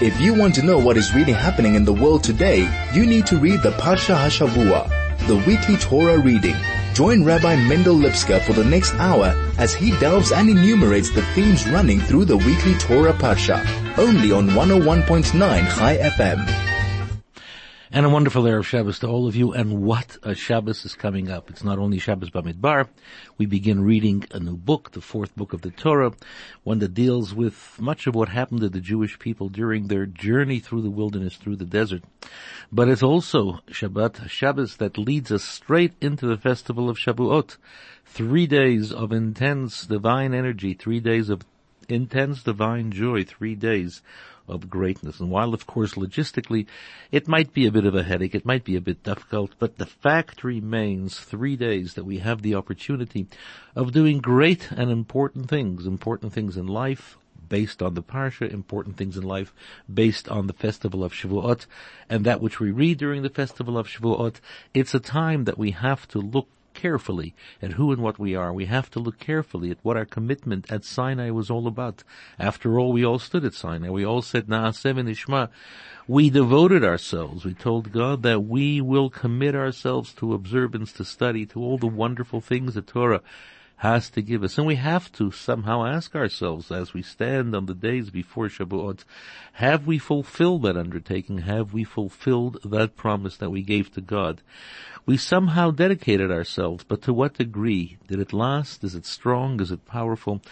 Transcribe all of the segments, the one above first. If you want to know what is really happening in the world today, you need to read the Parsha Hashavua, the weekly Torah reading. Join Rabbi Mendel Lipskar for the next hour as he delves and enumerates the themes running through the weekly Torah Parsha, only on 101.9 Chai FM. And a wonderful Erev Shabbos to all of you. And what a Shabbos is coming up. It's not only Shabbos Bamidbar. We begin reading a new book, the fourth book of the Torah, one that deals with much of what happened to the Jewish people during their journey through the wilderness, through the desert. But it's also Shabbat, Shabbos, that leads us straight into the festival of Shavuot. 3 days of intense divine energy, 3 days of intense divine joy, 3 days of greatness. And while, of course, logistically, it might be a bit of a headache, it might be a bit difficult, but the fact remains 3 days that we have the opportunity of doing great and important things in life based on the Parsha, important things in life based on the festival of Shavuot, and that which we read during the festival of Shavuot. It's a time that we have to look carefully at who and what we are. We have to look carefully at what our commitment at Sinai was all about. After all, we all stood at Sinai. We all said, Naaseh Vinishma. We devoted ourselves. We told God that we will commit ourselves to observance, to study, to all the wonderful things the Torah has to give us. And we have to somehow ask ourselves, as we stand on the days before Shavuot, have we fulfilled that undertaking? Have we fulfilled that promise that we gave to God? We somehow dedicated ourselves, but to what degree? Did it last? Is it strong? Is it powerful?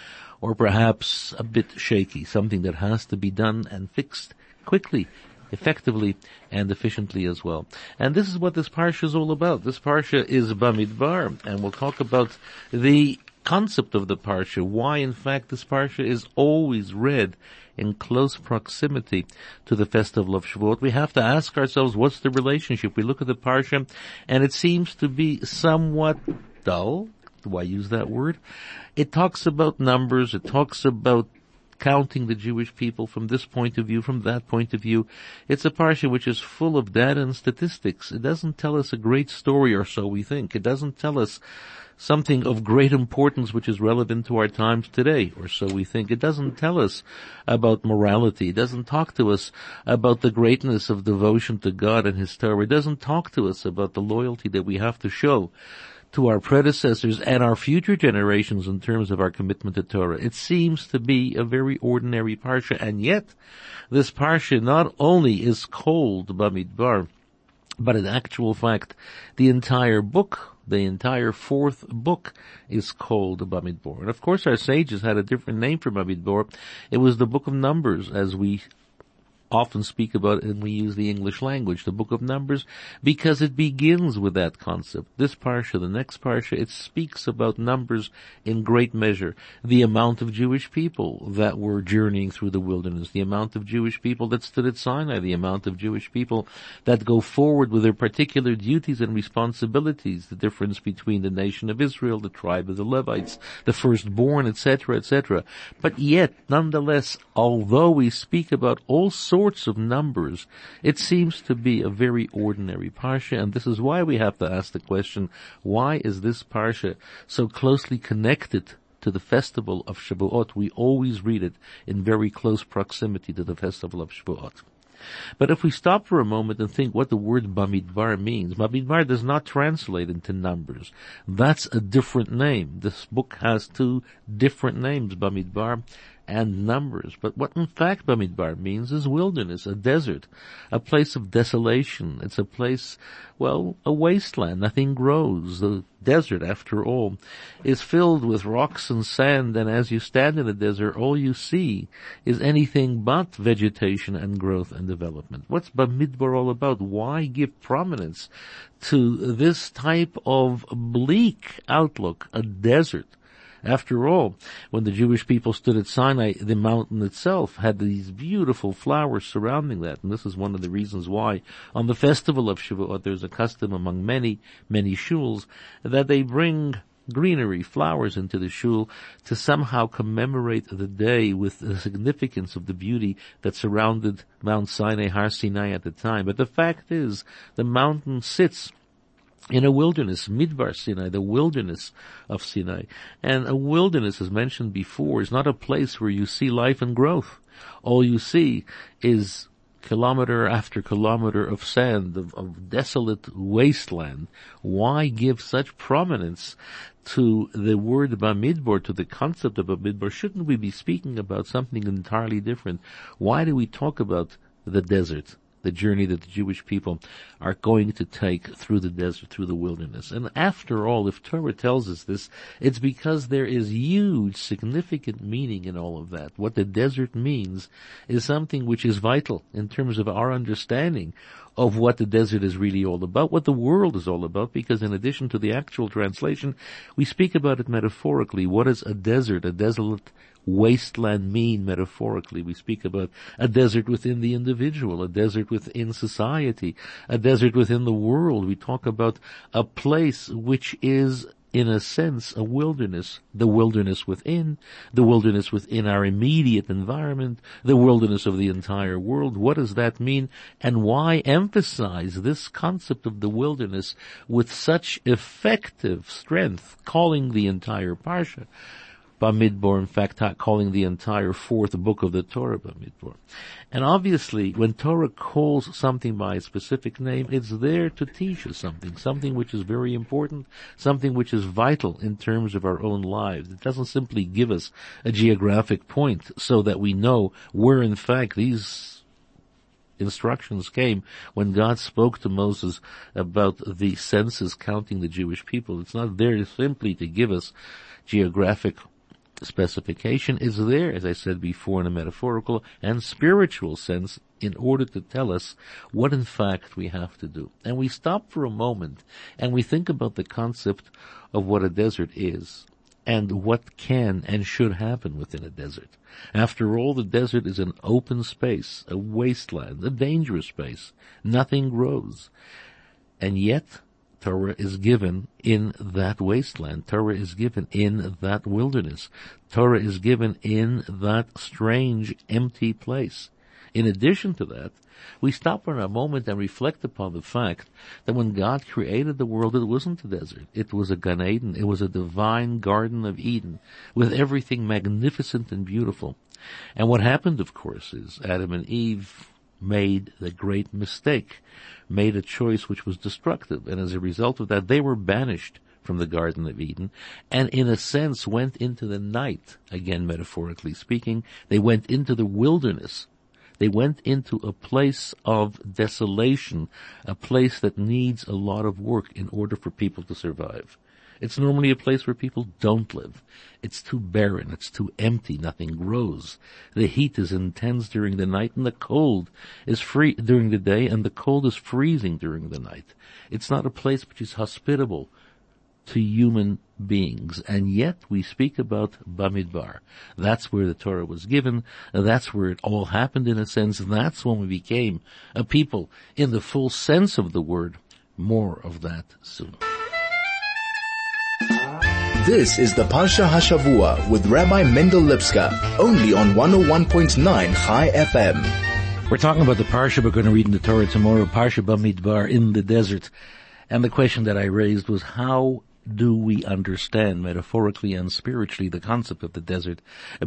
Or perhaps a bit shaky, something that has to be done and fixed quickly, effectively, and efficiently as well. And this is what this Parsha is all about. This Parsha is Bamidbar, and we'll talk about the concept of the Parsha, why, in fact, this Parsha is always read in close proximity to the festival of Shavuot. We have to ask ourselves, what's the relationship? We look at the Parsha, and it seems to be somewhat dull. Do I use that word? It talks about numbers. It talks about counting the Jewish people from this point of view, from that point of view. It's a parsha which is full of data and statistics. It doesn't tell us a great story, or so we think. It doesn't tell us something of great importance which is relevant to our times today, or so we think. It doesn't tell us about morality. It doesn't talk to us about the greatness of devotion to God and His Torah. It doesn't talk to us about the loyalty that we have to show to our predecessors and our future generations in terms of our commitment to Torah. It seems to be a very ordinary Parsha, and yet this Parsha not only is called Bamidbar, but in actual fact, the entire book, the entire fourth book is called Bamidbar. And of course our sages had a different name for Bamidbar. It was the Book of Numbers, as we often speak about it, and we use the English language, the Book of Numbers, because it begins with that concept. This Parsha, the next Parsha, it speaks about numbers in great measure. The amount of Jewish people that were journeying through the wilderness, the amount of Jewish people that stood at Sinai, the amount of Jewish people that go forward with their particular duties and responsibilities, the difference between the nation of Israel, the tribe of the Levites, the firstborn, etc., etc. But yet, nonetheless, although we speak about all sorts of numbers, it seems to be a very ordinary Parsha, and this is why we have to ask the question, why is this Parsha so closely connected to the festival of Shavuot? We always read it in very close proximity to the festival of Shavuot. But if we stop for a moment and think what the word Bamidbar means, Bamidbar does not translate into numbers. That's a different name. This book has two different names, Bamidbar and numbers. But what in fact Bamidbar means is wilderness, a desert, a place of desolation. It's a place, well, a wasteland. Nothing grows. The desert, after all, is filled with rocks and sand, and as you stand in the desert, all you see is anything but vegetation and growth and development. What's Bamidbar all about? Why give prominence to this type of bleak outlook, a desert? After all, when the Jewish people stood at Sinai, the mountain itself had these beautiful flowers surrounding that. And this is one of the reasons why on the festival of Shavuot there's a custom among many, many shuls that they bring greenery, flowers into the shul to somehow commemorate the day with the significance of the beauty that surrounded Mount Sinai, Har Sinai at the time. But the fact is, the mountain sits in a wilderness, Midbar Sinai, the wilderness of Sinai. And a wilderness, as mentioned before, is not a place where you see life and growth. All you see is kilometer after kilometer of sand, of desolate wasteland. Why give such prominence to the word Bamidbar, to the concept of Bamidbar? Shouldn't we be speaking about something entirely different? Why do we talk about the desert, the journey that the Jewish people are going to take through the desert, through the wilderness? And after all, if Torah tells us this, it's because there is huge, significant meaning in all of that. What the desert means is something which is vital in terms of our understanding of what the desert is really all about, what the world is all about, because in addition to the actual translation, we speak about it metaphorically. What is a desert, a desolate wasteland mean metaphorically? We speak about a desert within the individual, a desert within society, a desert within the world. We talk about a place which is, in a sense, a wilderness, the wilderness within our immediate environment, the wilderness of the entire world. What does that mean? And why emphasize this concept of the wilderness with such effective strength, calling the entire Parsha Bamidbar, in fact, calling the entire fourth book of the Torah Bamidbar? And obviously, when Torah calls something by a specific name, it's there to teach us something, something which is very important, something which is vital in terms of our own lives. It doesn't simply give us a geographic point so that we know where, in fact, these instructions came when God spoke to Moses about the census counting the Jewish people. It's not there simply to give us geographic specification. It's there, as I said before, in a metaphorical and spiritual sense in order to tell us what, in fact, we have to do. And we stop for a moment and we think about the concept of what a desert is and what can and should happen within a desert. After all, the desert is an open space, a wasteland, a dangerous space. Nothing grows. And yet, Torah is given in that wasteland. Torah is given in that wilderness. Torah is given in that strange, empty place. In addition to that, we stop for a moment and reflect upon the fact that when God created the world, it wasn't a desert. It was a Gan Eden. It was a divine Garden of Eden with everything magnificent and beautiful. And what happened, of course, is Adam and Eve made the great mistake, made a choice which was destructive. And as a result of that, they were banished from the Garden of Eden, and in a sense went into the night, again metaphorically speaking. They went into the wilderness. They went into a place of desolation, a place that needs a lot of work in order for people to survive. It's normally a place where people don't live. It's too barren. It's too empty. Nothing grows. The heat is intense during the night, and the cold is free during the day, and the cold is freezing during the night. It's not a place which is hospitable to human beings. And yet we speak about Bamidbar. That's where the Torah was given. That's where it all happened, in a sense. That's when we became a people in the full sense of the word. More of that soon. This is the Parsha Hashavua with Rabbi Mendel Lipskar, only on 101.9 Chai FM. We're talking about the Parsha we're going to read in the Torah tomorrow, Parsha Bamidbar, in the desert. And the question that I raised was, how do we understand metaphorically and spiritually the concept of the desert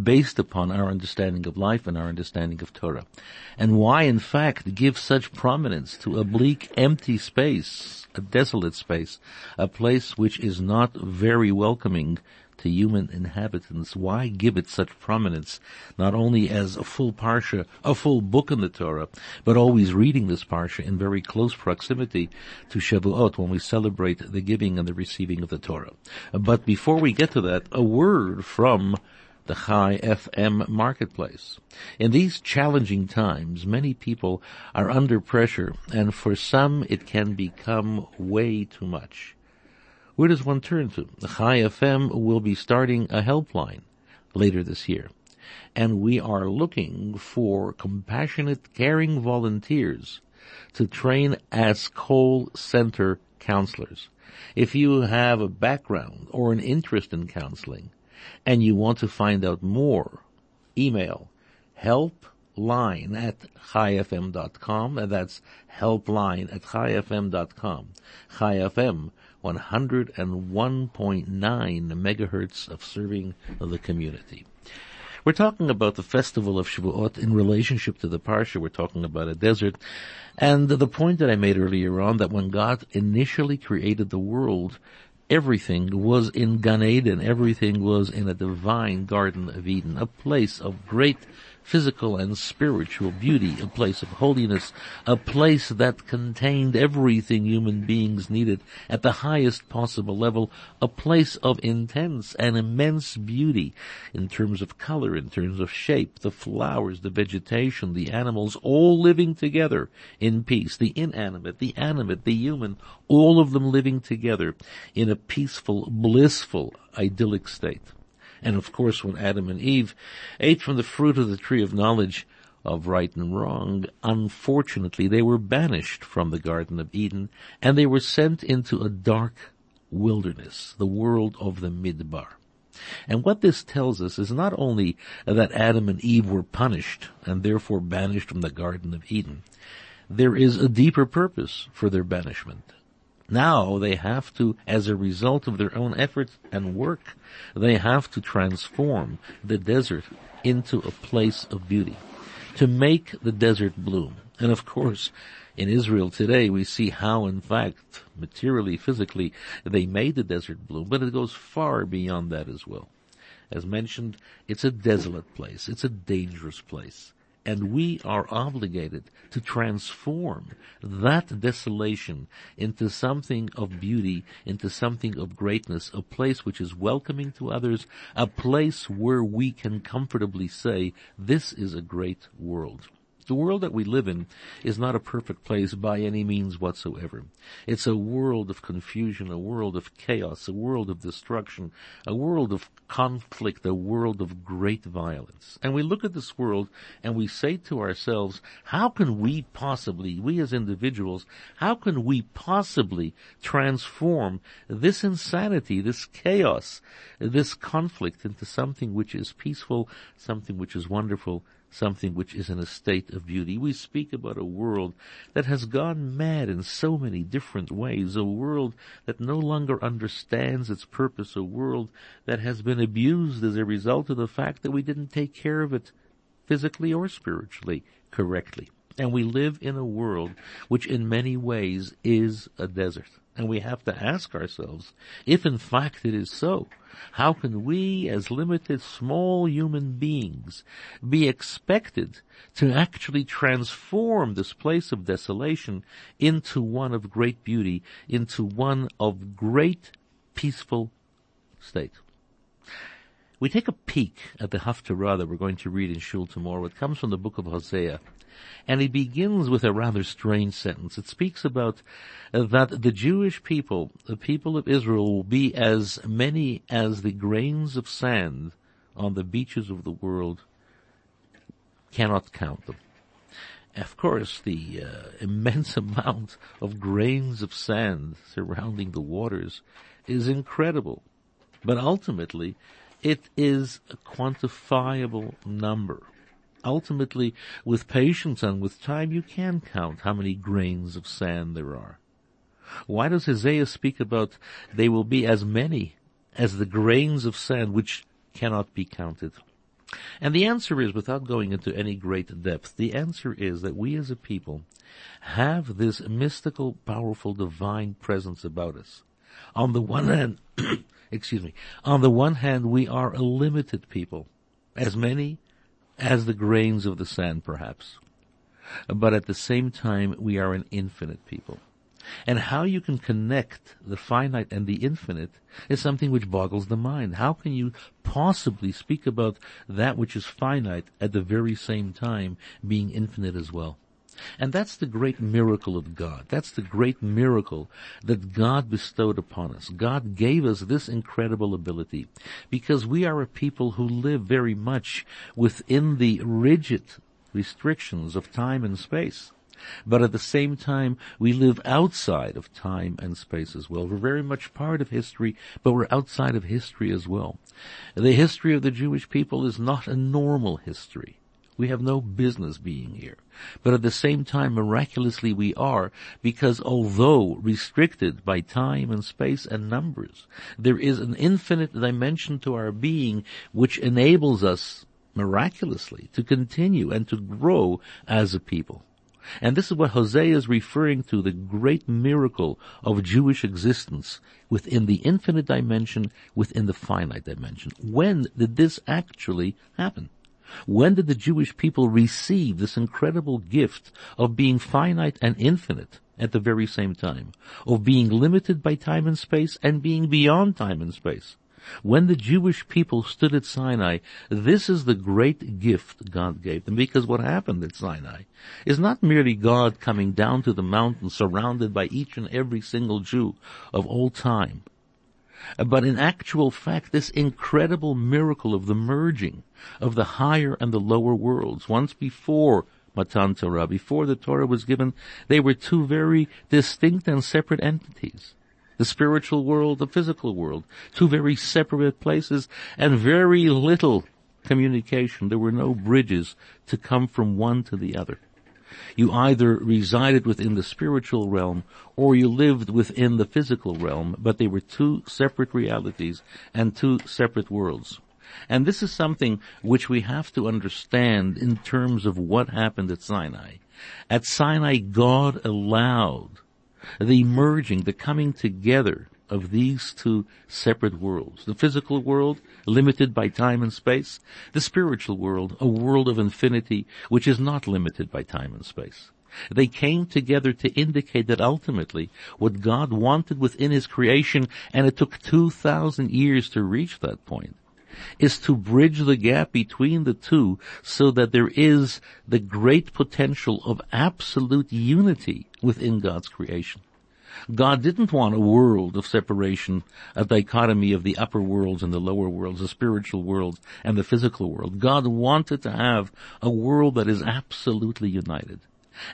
based upon our understanding of life and our understanding of Torah? And why, in fact, give such prominence to a bleak, empty space, a desolate space, a place which is not very welcoming to human inhabitants? Why give it such prominence, not only as a full parsha, a full book in the Torah, but always reading this parsha in very close proximity to Shavuot, when we celebrate the giving and the receiving of the Torah? But before we get to that, a word from the Chai FM marketplace. In these challenging times, many people are under pressure, and for some it can become way too much. Where does one turn to? The Chai FM will be starting a helpline later this year, and we are looking for compassionate, caring volunteers to train as call center counselors. If you have a background or an interest in counseling and you want to find out more, email help helpline at chayfm.com, and that's helpline at chayfm.com. Chai FM, 101.9 megahertz of serving the community. We're talking about the festival of Shavuot in relationship to the Parsha. We're talking about a desert. And the point that I made earlier on, that when God initially created the world, everything was in Gan Eden. Everything was in a divine Garden of Eden, a place of great physical and spiritual beauty, a place of holiness, a place that contained everything human beings needed at the highest possible level, a place of intense and immense beauty in terms of color, in terms of shape, the flowers, the vegetation, the animals, all living together in peace, the inanimate, the animate, the human, all of them living together in a peaceful, blissful, idyllic state. And, of course, when Adam and Eve ate from the fruit of the tree of knowledge of right and wrong, unfortunately, they were banished from the Garden of Eden, and they were sent into a dark wilderness, the world of the Midbar. And what this tells us is not only that Adam and Eve were punished and therefore banished from the Garden of Eden, there is a deeper purpose for their banishment. Now they have to, as a result of their own efforts and work, they have to transform the desert into a place of beauty, to make the desert bloom. And of course, in Israel today, we see how, in fact, materially, physically, they made the desert bloom, but it goes far beyond that as well. As mentioned, it's a desolate place. It's a dangerous place. And we are obligated to transform that desolation into something of beauty, into something of greatness, a place which is welcoming to others, a place where we can comfortably say, this is a great world. The world that we live in is not a perfect place by any means whatsoever. It's a world of confusion, a world of chaos, a world of destruction, a world of conflict, a world of great violence. And we look at this world and we say to ourselves, how can we possibly, we as individuals, how can we possibly transform this insanity, this chaos, this conflict into something which is peaceful, something which is wonderful, something which is in a state of beauty. We speak about a world that has gone mad in so many different ways, a world that no longer understands its purpose, a world that has been abused as a result of the fact that we didn't take care of it physically or spiritually correctly. And we live in a world which in many ways is a desert. And we have to ask ourselves, if in fact it is so, how can we as limited, small human beings be expected to actually transform this place of desolation into one of great beauty, into one of great peaceful state? We take a peek at the Haftarah that we're going to read in Shul tomorrow. It comes from the book of Hosea. And it begins with a rather strange sentence. It speaks about that the Jewish people, the people of Israel, will be as many as the grains of sand on the beaches of the world, cannot count them. Of course, the immense amount of grains of sand surrounding the waters is incredible. But ultimately, it is a quantifiable number. Ultimately, with patience and with time, you can count how many grains of sand there are. Why does Hosea speak about they will be as many as the grains of sand which cannot be counted? And the answer is, without going into any great depth, the answer is that we as a people have this mystical, powerful, divine presence about us. On the one hand, we are a limited people, as many as the grains of the sand, perhaps. But at the same time, we are an infinite people. And how you can connect the finite and the infinite is something which boggles the mind. How can you possibly speak about that which is finite at the very same time being infinite as well? And that's the great miracle of God. That's the great miracle that God bestowed upon us. God gave us this incredible ability because we are a people who live very much within the rigid restrictions of time and space. But at the same time, we live outside of time and space as well. We're very much part of history, but we're outside of history as well. The history of the Jewish people is not a normal history. We have no business being here. But at the same time, miraculously we are, because although restricted by time and space and numbers, there is an infinite dimension to our being which enables us, miraculously, to continue and to grow as a people. And this is what Hosea is referring to, the great miracle of Jewish existence within the infinite dimension, within the finite dimension. When did this actually happen? When did the Jewish people receive this incredible gift of being finite and infinite at the very same time, of being limited by time and space and being beyond time and space? When the Jewish people stood at Sinai, this is the great gift God gave them, because what happened at Sinai is not merely God coming down to the mountain surrounded by each and every single Jew of all time, but in actual fact, this incredible miracle of the merging of the higher and the lower worlds. Once before Matan Torah, before the Torah was given, they were two very distinct and separate entities. The spiritual world, the physical world, two very separate places and very little communication. There were no bridges to come from one to the other. You either resided within the spiritual realm or you lived within the physical realm, but they were two separate realities and two separate worlds. And this is something which we have to understand in terms of what happened at Sinai. At Sinai, God allowed the merging, the coming together of these two separate worlds. The physical world, limited by time and space. The spiritual world, a world of infinity, which is not limited by time and space. They came together to indicate that ultimately what God wanted within His creation, and it took 2,000 years to reach that point, is to bridge the gap between the two so that there is the great potential of absolute unity within God's creation. God didn't want a world of separation, a dichotomy of the upper worlds and the lower worlds, the spiritual world and the physical world. God wanted to have a world that is absolutely united.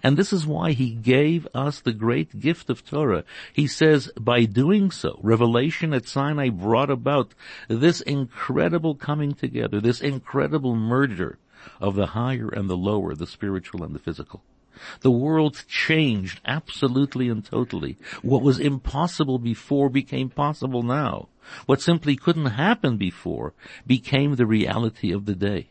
And this is why He gave us the great gift of Torah. He says, by doing so, revelation at Sinai brought about this incredible coming together, this incredible merger of the higher and the lower, the spiritual and the physical. The world changed absolutely and totally. What was impossible before became possible now. What simply couldn't happen before became the reality of the day.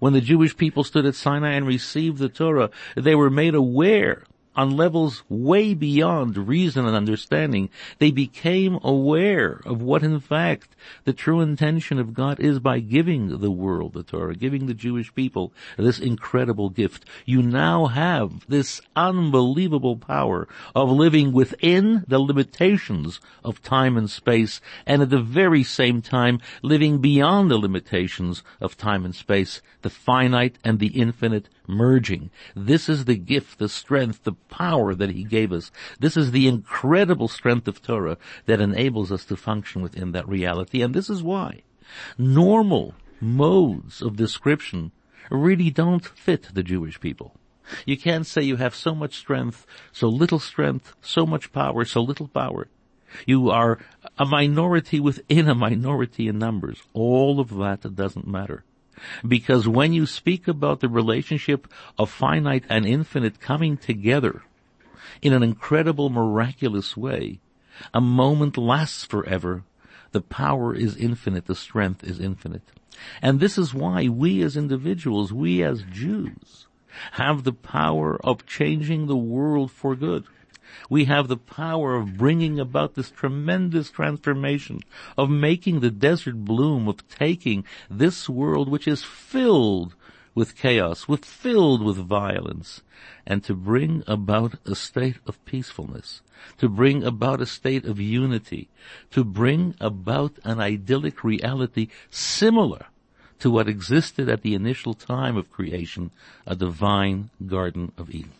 When the Jewish people stood at Sinai and received the Torah, they were made aware on levels way beyond reason and understanding. They became aware of what, in fact, the true intention of God is by giving the world the Torah, giving the Jewish people this incredible gift. You now have this unbelievable power of living within the limitations of time and space, and at the very same time living beyond the limitations of time and space, the finite and the infinite merging. This is the gift, the strength, the power that He gave us. This is the incredible strength of Torah that enables us to function within that reality. And this is why normal modes of description really don't fit the Jewish people. You can't say you have so much strength, so little strength, so much power, so little power. You are a minority within a minority in numbers. All of that doesn't matter. Because when you speak about the relationship of finite and infinite coming together in an incredible, miraculous way, a moment lasts forever. The power is infinite. The strength is infinite. And this is why we as individuals, we as Jews, have the power of changing the world for good. We have the power of bringing about this tremendous transformation, of making the desert bloom, of taking this world which is filled with chaos, filled with violence, and to bring about a state of peacefulness, to bring about a state of unity, to bring about an idyllic reality similar to what existed at the initial time of creation, a divine Garden of Eden.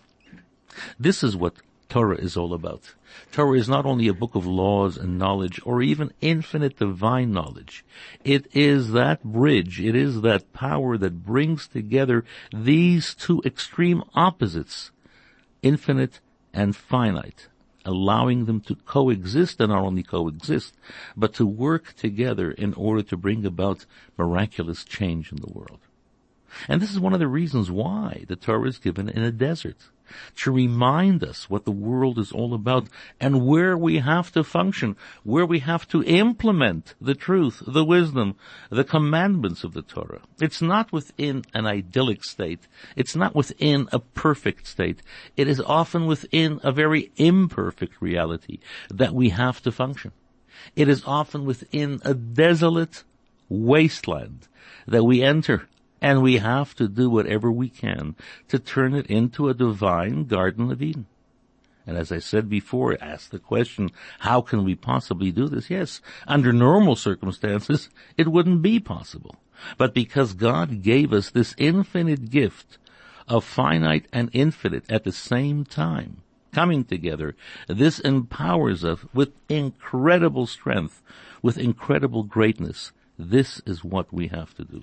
This is what Torah is all about. Torah is not only a book of laws and knowledge or even infinite divine knowledge. It is that bridge. It is that power that brings together these two extreme opposites, infinite and finite, allowing them to coexist, and not only coexist, but to work together in order to bring about miraculous change in the world. And this is one of the reasons why the Torah is given in a desert, to remind us what the world is all about and where we have to function, where we have to implement the truth, the wisdom, the commandments of the Torah. It's not within an idyllic state. It's not within a perfect state. It is often within a very imperfect reality that we have to function. It is often within a desolate wasteland that we enter, and we have to do whatever we can to turn it into a divine Garden of Eden. And as I said before, ask the question, how can we possibly do this? Yes, under normal circumstances, it wouldn't be possible. But because God gave us this infinite gift of finite and infinite at the same time, coming together, this empowers us with incredible strength, with incredible greatness. This is what we have to do.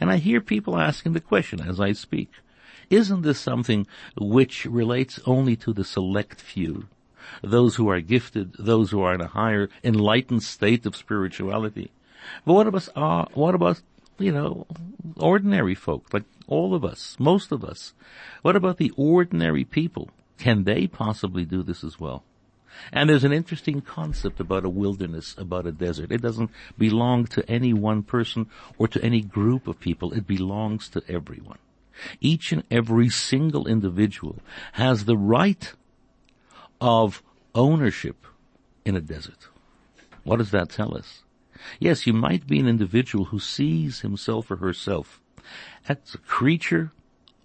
And I hear people asking the question as I speak, isn't this something which relates only to the select few, those who are gifted, those who are in a higher enlightened state of spirituality? But what about, ordinary folk, like all of us, most of us? What about the ordinary people? Can they possibly do this as well? And there's an interesting concept about a wilderness, about a desert. It doesn't belong to any one person or to any group of people. It belongs to everyone. Each and every single individual has the right of ownership in a desert. What does that tell us? Yes, you might be an individual who sees himself or herself as a creature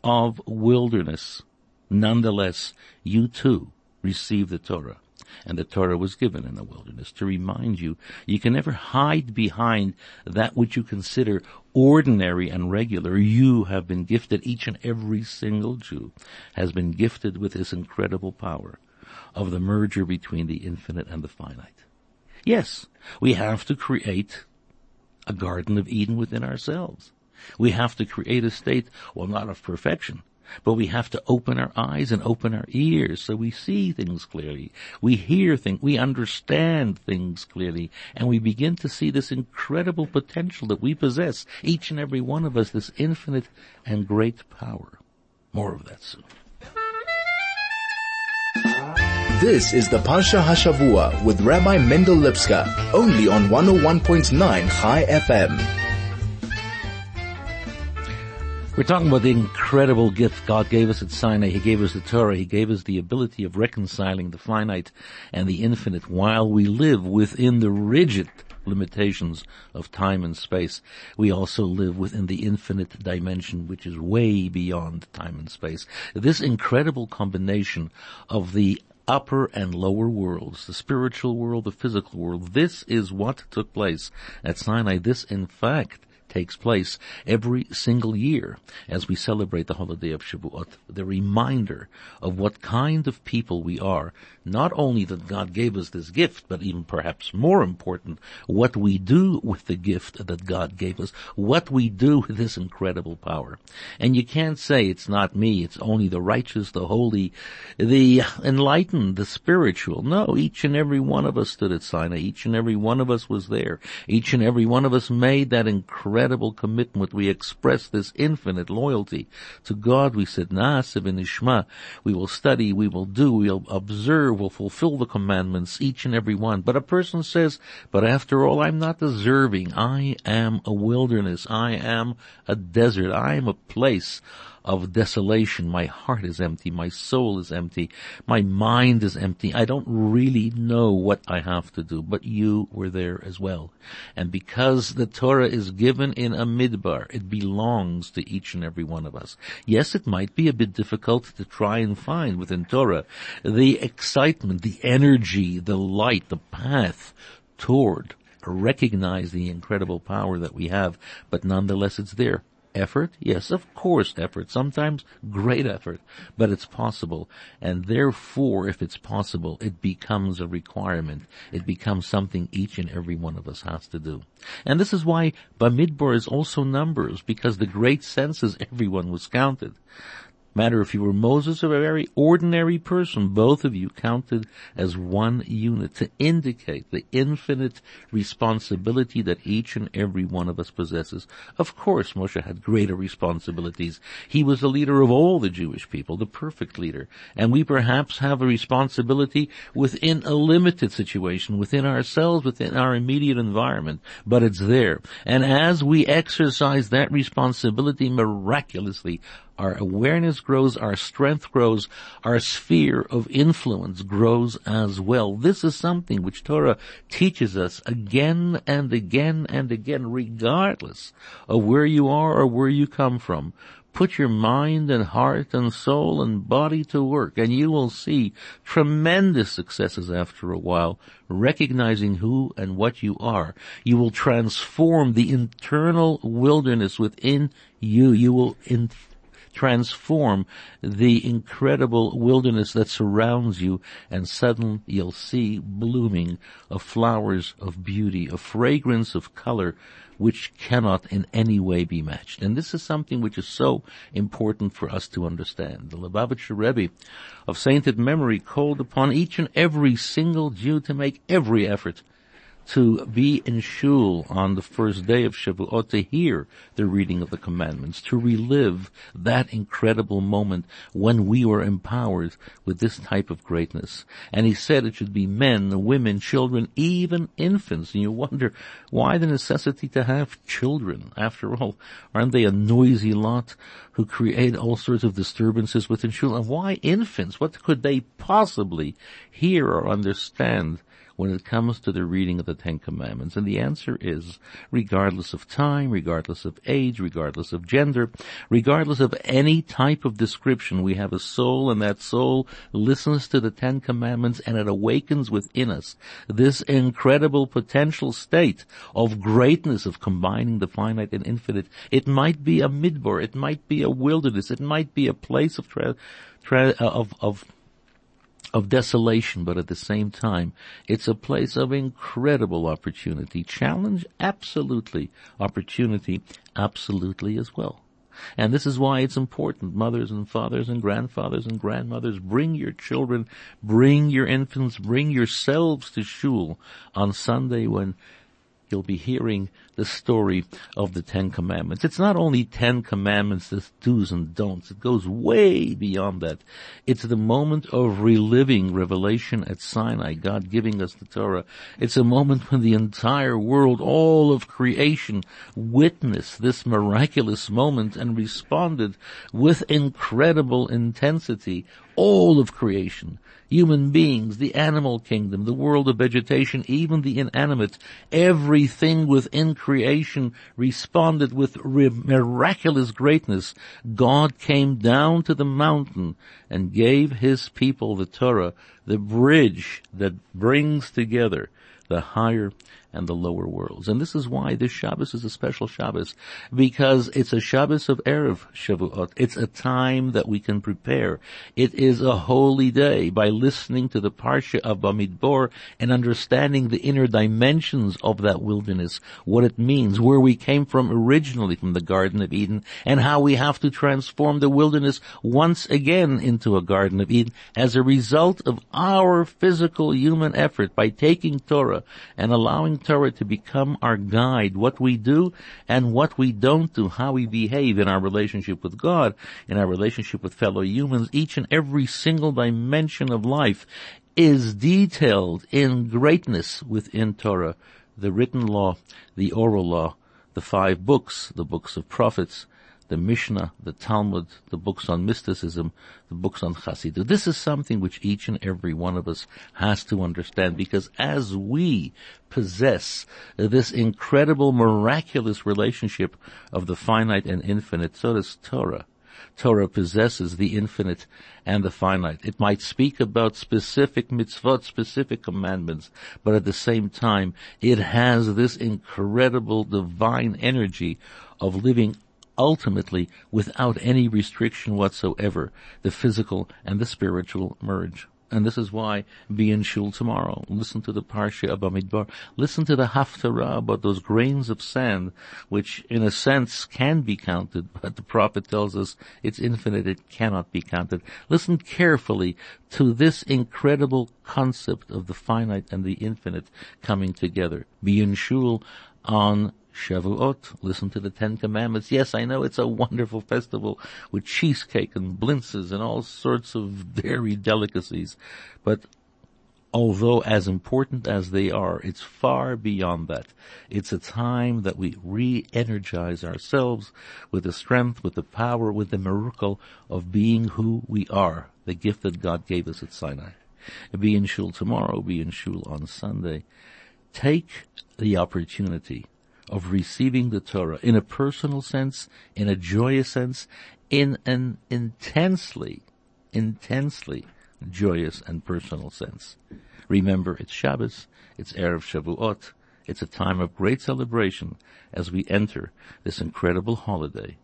of wilderness. Nonetheless, you too receive the Torah. And the Torah was given in the wilderness to remind you, you can never hide behind that which you consider ordinary and regular. You have been gifted, each and every single Jew has been gifted with this incredible power of the merger between the infinite and the finite. Yes, we have to create a Garden of Eden within ourselves. We have to create a state, well, not of perfection, but we have to open our eyes and open our ears so we see things clearly. We hear things. We understand things clearly. And we begin to see this incredible potential that we possess, each and every one of us, this infinite and great power. More of that soon. This is the Parsha Hashavua with Rabbi Mendel Lipskar, only on 101.9 Chai FM. We're talking about the incredible gift God gave us at Sinai. He gave us the Torah. He gave us the ability of reconciling the finite and the infinite while we live within the rigid limitations of time and space. We also live within the infinite dimension, which is way beyond time and space. This incredible combination of the upper and lower worlds, the spiritual world, the physical world, this is what took place at Sinai. This, in fact, takes place every single year as we celebrate the holiday of Shavuot, the reminder of what kind of people we are, not only that God gave us this gift, but even perhaps more important, what we do with the gift that God gave us, what we do with this incredible power. And you can't say it's not me, it's only the righteous, the holy, the enlightened, the spiritual. No, each and every one of us stood at Sinai, each and every one of us was there, each and every one of us made that incredible commitment. We express this infinite loyalty to God. We said, Naaseh Vinishma, we will study, we will do, we'll observe, we'll fulfill the commandments, each and every one. But a person says, but after all, I'm not deserving. I am a wilderness. I am a desert. I am a place of desolation. My heart is empty. My soul is empty. My mind is empty. I don't really know what I have to do. But you were there as well. And because the Torah is given in a midbar, it belongs to each and every one of us. Yes, it might be a bit difficult to try and find within Torah the excitement, the energy, the light, the path toward, recognize the incredible power that we have. But nonetheless, it's there. Effort? Yes, of course effort. Sometimes great effort. But it's possible. And therefore, if it's possible, it becomes a requirement. It becomes something each and every one of us has to do. And this is why Bamidbar is also numbers, because the great census, everyone was counted. matter if you were Moses or a very ordinary person, both of you counted as one unit to indicate the infinite responsibility that each and every one of us possesses. Of course, Moshe had greater responsibilities. He was the leader of all the Jewish people, the perfect leader. And we perhaps have a responsibility within a limited situation, within ourselves, within our immediate environment, but it's there. And as we exercise that responsibility miraculously, our awareness grows, our strength grows, our sphere of influence grows as well. This is something which Torah teaches us again and again and again, regardless of where you are or where you come from. Put your mind and heart and soul and body to work, and you will see tremendous successes after a while, recognizing who and what you are. You will transform the internal wilderness within you. You will transform the incredible wilderness that surrounds you, and suddenly you'll see blooming of flowers, of beauty, of fragrance, of color, which cannot in any way be matched. And this is something which is so important for us to understand. The Lubavitcher Rebbe of sainted memory called upon each and every single Jew to make every effort to be in shul on the first day of Shavuot, to hear the reading of the commandments, to relive that incredible moment when we were empowered with this type of greatness. And he said it should be men, women, children, even infants. And you wonder, why the necessity to have children? After all, aren't they a noisy lot who create all sorts of disturbances within shul? And why infants? What could they possibly hear or understand when it comes to the reading of the Ten Commandments? And the answer is, regardless of time, regardless of age, regardless of gender, regardless of any type of description, we have a soul, and that soul listens to the Ten Commandments, and it awakens within us this incredible potential state of greatness, of combining the finite and infinite. It might be a midbar, it might be a wilderness, it might be a place of desolation, but at the same time, it's a place of incredible opportunity. Challenge? Absolutely. Opportunity? Absolutely as well. And this is why it's important, mothers and fathers and grandfathers and grandmothers, bring your children, bring your infants, bring yourselves to shul on Sunday when you'll be hearing the story of the Ten Commandments. It's not only 10 commandments, the do's and don'ts. It goes way beyond that. It's the moment of reliving revelation at Sinai, God giving us the Torah. It's a moment when the entire world, all of creation, witnessed this miraculous moment and responded with incredible intensity. All of creation, human beings, the animal kingdom, the world of vegetation, even the inanimate, everything within creation responded with miraculous greatness. God came down to the mountain and gave his people the Torah, the bridge that brings together the higher and the lower worlds. And this is why this Shabbos is a special Shabbos, because it's a Shabbos of Erev Shavuot. It's a time that we can prepare. It is a holy day. By listening to the Parsha of Bamidbar and understanding the inner dimensions of that wilderness, what it means, where we came from originally from the Garden of Eden, and how we have to transform the wilderness once again into a Garden of Eden as a result of our physical human effort by taking Torah and allowing Torah to become our guide, what we do and what we don't do, how we behave in our relationship with God, in our relationship with fellow humans. Each and every single dimension of life is detailed in greatness within Torah, the written law, the oral law, the 5 books, the books of prophets, the Mishnah, the Talmud, the books on mysticism, the books on Chassidut. This is something which each and every one of us has to understand, because as we possess this incredible, miraculous relationship of the finite and infinite, so does Torah. Torah possesses the infinite and the finite. It might speak about specific mitzvot, specific commandments, but at the same time, it has this incredible divine energy of living ultimately, without any restriction whatsoever, the physical and the spiritual merge. And this is why be in shul tomorrow. Listen to the Parsha of Bamidbar. Listen to the Haftarah about those grains of sand, which in a sense can be counted, but the prophet tells us it's infinite, it cannot be counted. Listen carefully to this incredible concept of the finite and the infinite coming together. Be in shul on Shavuot, listen to the 10 Commandments. Yes, I know it's a wonderful festival with cheesecake and blintzes and all sorts of dairy delicacies. But although as important as they are, it's far beyond that. It's a time that we re-energize ourselves with the strength, with the power, with the miracle of being who we are, the gift that God gave us at Sinai. Be in shul tomorrow, be in shul on Sunday. Take the opportunity of receiving the Torah in a personal sense, in a joyous sense, in an intensely, intensely joyous and personal sense. Remember, it's Shabbos, it's Erev Shavuot, it's a time of great celebration as we enter this incredible holiday,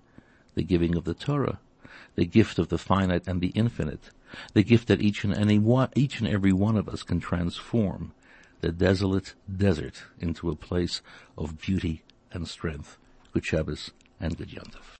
the giving of the Torah, the gift of the finite and the infinite, the gift that each and every one of us can transform the desolate desert into a place of beauty and strength. Good Shabbos and good Yom Tov.